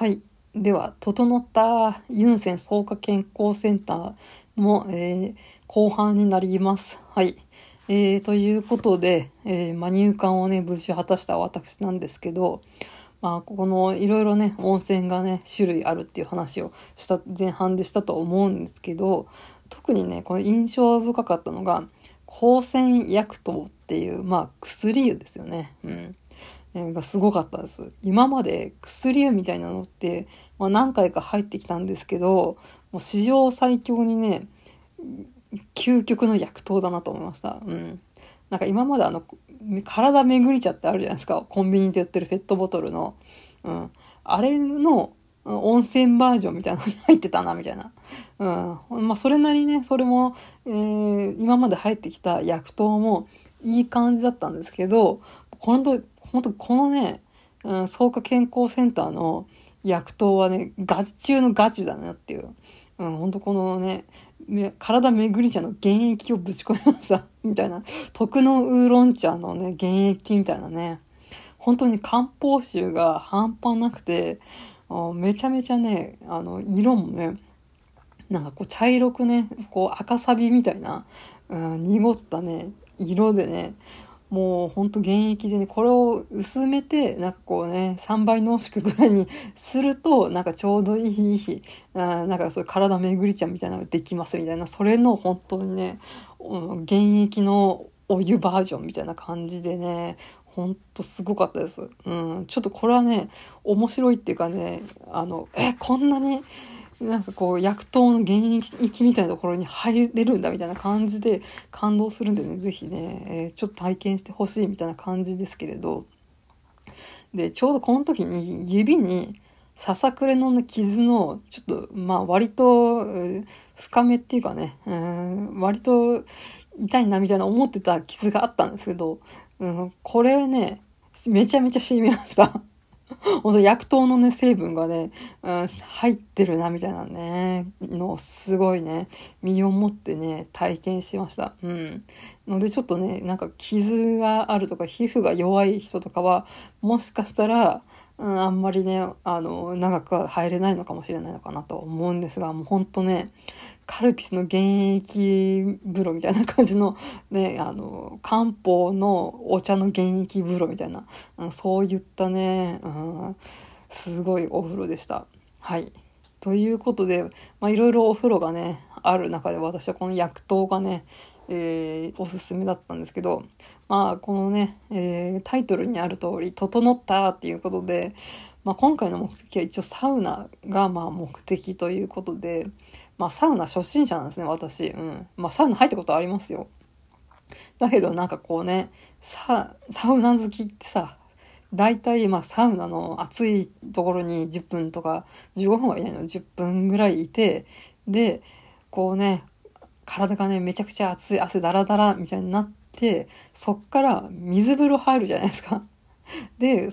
はい。では、整ったユンセン草加健康センターの、後半になります。はい。ということで、入館をね、無事果たした私なんですけど、まあ、このいろいろね、温泉がね、種類あるっていう話をした、前半でしたと思うんですけど、特にね、この印象深かったのが、抗線薬湯っていう、まあ、薬湯ですよね。うん。がすごかったです。今まで薬湯みたいなのって、まあ、何回か入ってきたんですけど、もう史上最強にね、究極の薬湯だなと思いました。うん。なんか今まで体巡り茶ってあるじゃないですか。コンビニで売ってるペットボトルの。うん。あれの温泉バージョンみたいなのに入ってたな、みたいな。うん。まあそれなりね、それも、今まで入ってきた薬湯もいい感じだったんですけど、このね、草加健康センターの薬湯はね、ガチ中のガチだなっていう。うん、ほんとこのね、体巡り茶の原液をぶち込みました。みたいな。特のウーロン茶のね、原液みたいなね。本当に漢方臭が半端なくて、めちゃめちゃね、色もね、なんかこう茶色くね、こう赤サビみたいな、うん、濁ったね、色でね、もうほんと原液でね、これを薄めて、なんかこうね、3倍濃縮ぐらいにすると、なんかちょうどいい、なんかそういう体巡りちゃんみたいなのができますみたいな、それの本当にね、原液のお湯バージョンみたいな感じでね、ほんとすごかったです。うん、ちょっとこれはね、面白いっていうかね、こんなに、なんかこう薬湯の原液みたいなところに入れるんだみたいな感じで感動するんでね、ぜひね、ちょっと体験してほしいみたいな感じですけれど、でちょうどこの時に指にささくれの傷のちょっとまあ割と深めっていうかね、割と痛いなみたいな思ってた傷があったんですけど、これねめちゃめちゃ染みました。本当薬湯のね成分がね、入ってるなみたいなねのすごいね身をもってね体験しました。うん。のでちょっとねなんか傷があるとか皮膚が弱い人とかはもしかしたら、あんまりね長くは入れないのかもしれないのかなと思うんですが、もう本当ねカルピスの原液風呂みたいな感じのね漢方のお茶の原液風呂みたいな、そういったね、すごいお風呂でした。はい。ということで、まあいろいろお風呂がねある中で私はこの薬湯がね、おすすめだったんですけど、まあこのね、タイトルにある通り整ったっていうことで、まあ今回の目的は一応サウナがまあ目的ということで、まあサウナ初心者なんですね私。うん。まあサウナ入ったことありますよ。だけどなんかこうね、サウナ好きってさ、大体まあサウナの暑いところに10分とか15分はいないの10分ぐらいいて、でこうね体がねめちゃくちゃ熱い汗ダラダラみたいになって、そっから水風呂入るじゃないですか。で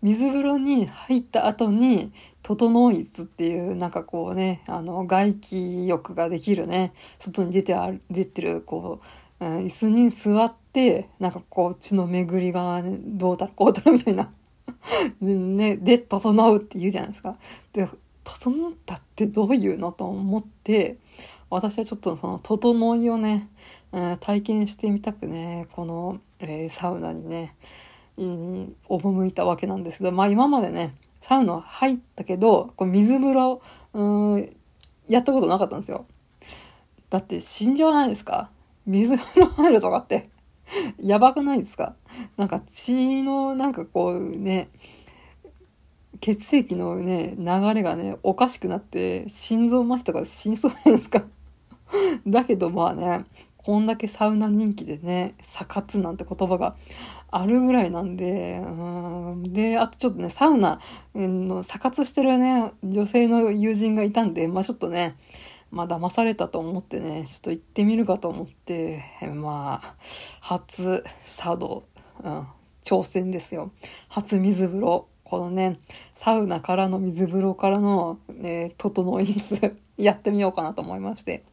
水風呂に入った後に整いつっていうなんかこうね外気浴ができるね外に出てるこう、椅子に座ってなんかこう血の巡りが、ね、どうだろうこうだろうみたいなねで整うって言うじゃないですか。で整ったってどういうのと思って、私はちょっとその整いをね、体験してみたくねこの、サウナにね赴いたわけなんですけど、まあ今までねサウナ入ったけどこう水風呂やったことなかったんですよ。だって死んじゃないですか、水風呂入るとかってやばくないですか。なんか血のなんかこうね血液のね流れがねおかしくなって心臓麻痺とか死にそうじゃないですか。だけどまあねこんだけサウナ人気でねサ活なんて言葉があるぐらいなんで、であとちょっとねサウナのサ活してるね女性の友人がいたんで、まあちょっとねまあ騙されたと思ってねちょっと行ってみるかと思って、まあ初茶道、挑戦ですよ。初水風呂、このねサウナからの水風呂からの整い椅子やってみようかなと思いまして、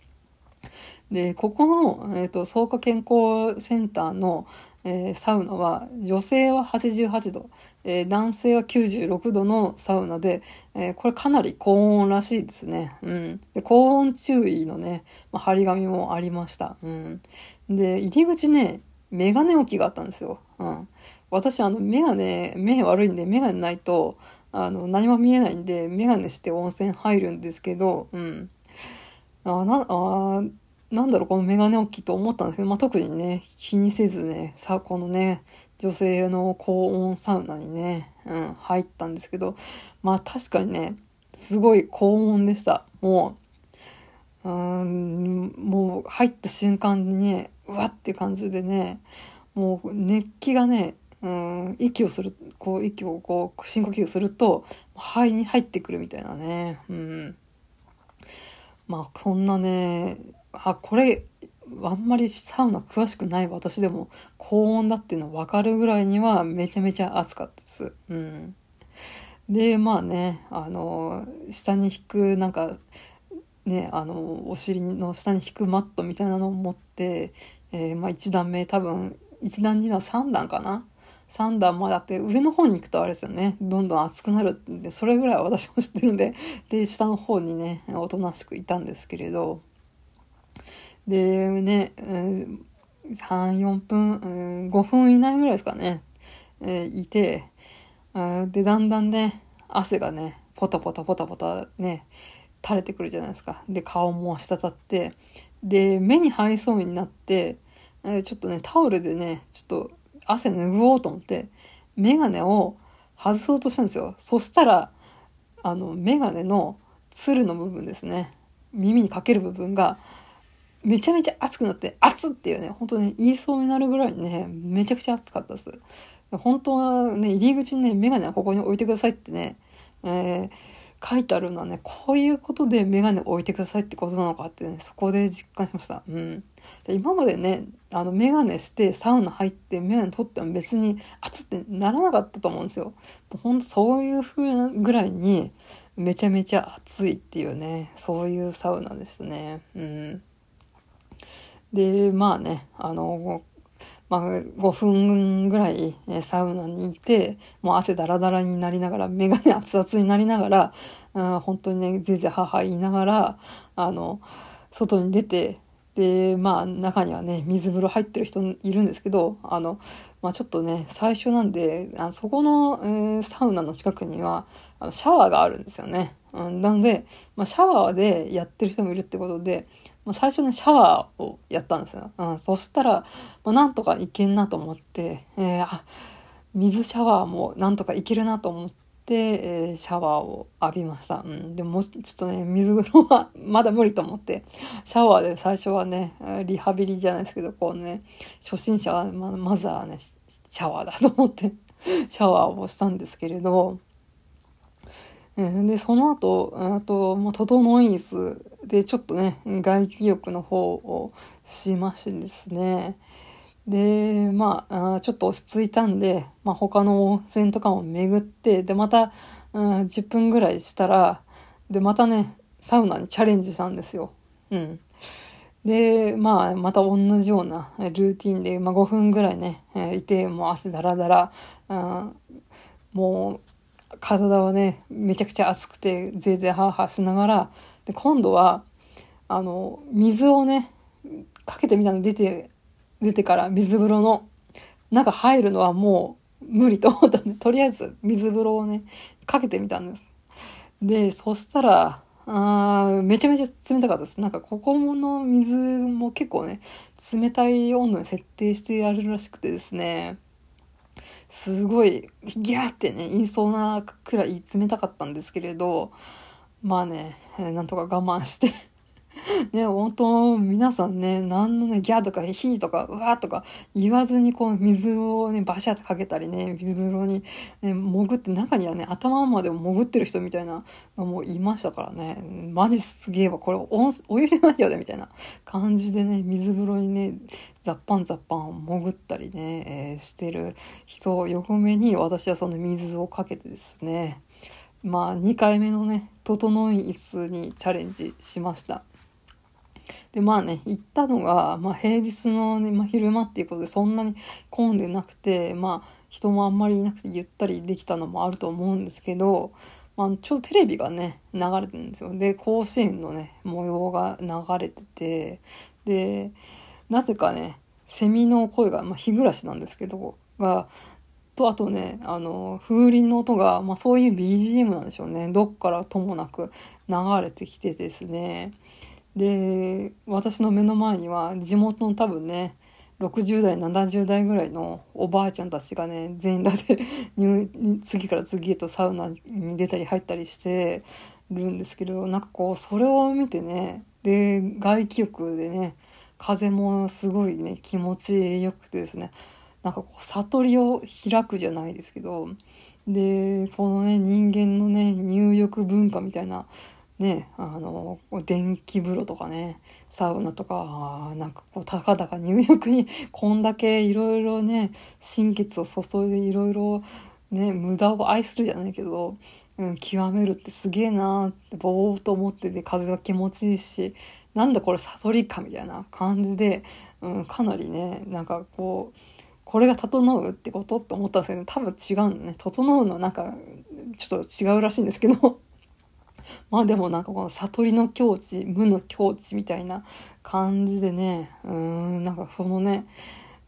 で、ここの、草加健康センターの、サウナは女性は88度、男性は96度のサウナで、これかなり高温らしいですね。うん、で高温注意のね、張り紙もありました。うん、で入り口ね、メガネ置きがあったんですよ。うん、私目悪いんでメガネないと何も見えないんでメガネして温泉入るんですけど、うん、なんだろう、このメガネ置きと思ったんですけど、特にね、気にせずね、このね、女性の高温サウナにね、入ったんですけど、確かにね、すごい高温でした。もう入った瞬間にね、うわって感じでね、もう熱気がね、深呼吸すると、肺に入ってくるみたいなね、そんなね、これあんまりサウナ詳しくない私でも高温だっていうの分かるぐらいにはめちゃめちゃ暑かったです。うん、で下に引くお尻の下に引くマットみたいなのを持って、1段目多分1段2段3段かな。3段まであって上の方に行くとあれですよね、どんどん暑くなるんで、それぐらいは私も知ってるんで、で下の方にねおとなしくいたんですけれど。でね、3、4分、5分以内ぐらいですかね、いて、で、だんだんね、汗がね、ポタポタね、垂れてくるじゃないですか。で、顔も滴って、で、目に入りそうになって、ちょっとね、タオルでね、ちょっと汗拭おうと思って、メガネを外そうとしたんですよ。そしたら、メガネのつるの部分ですね、耳にかける部分が、めちゃめちゃ暑くなって、暑っていうね、本当に言いそうになるぐらいね、めちゃくちゃ暑かったです。本当はね、入り口にね、メガネはここに置いてくださいってね、書いてあるのはね、こういうことでメガネを置いてくださいってことなのかってね、そこで実感しました。うん。今までね、メガネしてサウナ入ってメガネ取っても別に暑ってならなかったと思うんですよ。本当そういう風なぐらいに、めちゃめちゃ暑いっていうね、そういうサウナでしたね。うん。で5分ぐらいサウナにいて、もう汗だらだらになりながら、メガネ熱々になりながら、本当にねぜいぜい母言いながら外に出て、で中にはね水風呂入ってる人いるんですけど、ちょっとね最初なんでそこの、サウナの近くにはシャワーがあるんですよね。なので、シャワーでやってる人もいるってことで。最初ねシャワーをやったんですよ。そしたら、なんとかいけんなと思って、水シャワーもなんとかいけるなと思って、シャワーを浴びました。でもちょっとね水風呂はまだ無理と思ってシャワーで最初はねリハビリじゃないですけど初心者はまずはねシャワーだと思ってシャワーをしたんですけれど。でその後整い椅子でちょっとね外気浴の方をしましてですね、でちょっと落ち着いたんで、他の温泉とかも巡って、でまた、10分ぐらいしたら、でまたねサウナにチャレンジしたんですよ。でまた同じようなルーティンで、5分ぐらいねいて、もう汗だらだら、もう体はねめちゃくちゃ熱くてぜいぜいハーハーしながら、で今度は水をねかけてみたので、出てから水風呂の中入るのはもう無理と思ったんで、とりあえず水風呂をねかけてみたんです。でそしたらめちゃめちゃ冷たかったです。ここの水も結構ね冷たい温度に設定してやるらしくてですね、すごいギャーってね言いそうなくらい冷たかったんですけれど、なんとか我慢してね、本当皆さんね何のねギャーとかヒーとかうわーとか言わずに水をねバシャってかけたりね、水風呂に、ね、潜って、中にはね頭まで潜ってる人みたいなのもいましたからね、マジすげえわこれお湯じゃないよねみたいな感じでね水風呂にねザッパン潜ったりね、してる人を横目に私はその水をかけてですね、2回目のね整い椅子にチャレンジしました。でまあね、行ったのが、まあ、平日の、ね、まあ、昼間っていうことでそんなに混んでなくて、まあ、人もあんまりいなくてゆったりできたのもあると思うんですけど、まあ、ちょうどテレビがね流れてるんですよ。で甲子園のね模様が流れてて、でなぜかねセミの声が、まあ、日暮らしなんですけどがと、あとね風鈴の音が、まあ、そういう BGM なんでしょうね、どっからともなく流れてきてですね。で私の目の前には地元の多分ね60代70代ぐらいのおばあちゃんたちがね全裸で次から次へとサウナに出たり入ったりしてるんですけど、なんかこうそれを見てね、で外気浴でね風もすごいね気持ちよくてですね、なんかこう悟りを開くじゃないですけど、でこのね人間のね入浴文化みたいなね、電気風呂とかねサウナとか、なんかこうたかだか入浴にこんだけいろいろね心血を注いでいろいろね無駄を愛するじゃないけど、極めるってすげえなーってぼーっと思ってて、風が気持ちいいし、なんだこれ悟りかみたいな感じで、かなりねなんかこうこれが整うってことって思ったんですけど、多分違うのね、整うのなんかちょっと違うらしいんですけどまあでもなんかこの悟りの境地、無の境地みたいな感じでね、なんかそのね、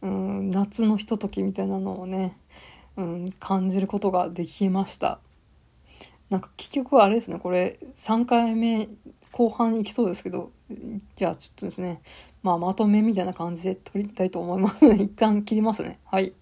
夏のひとときみたいなのをね、感じることができました。なんか結局あれですね、これ3回目後半行きそうですけど、じゃあちょっとですね、まあまとめみたいな感じで撮りたいと思いますので一旦切りますね。はい。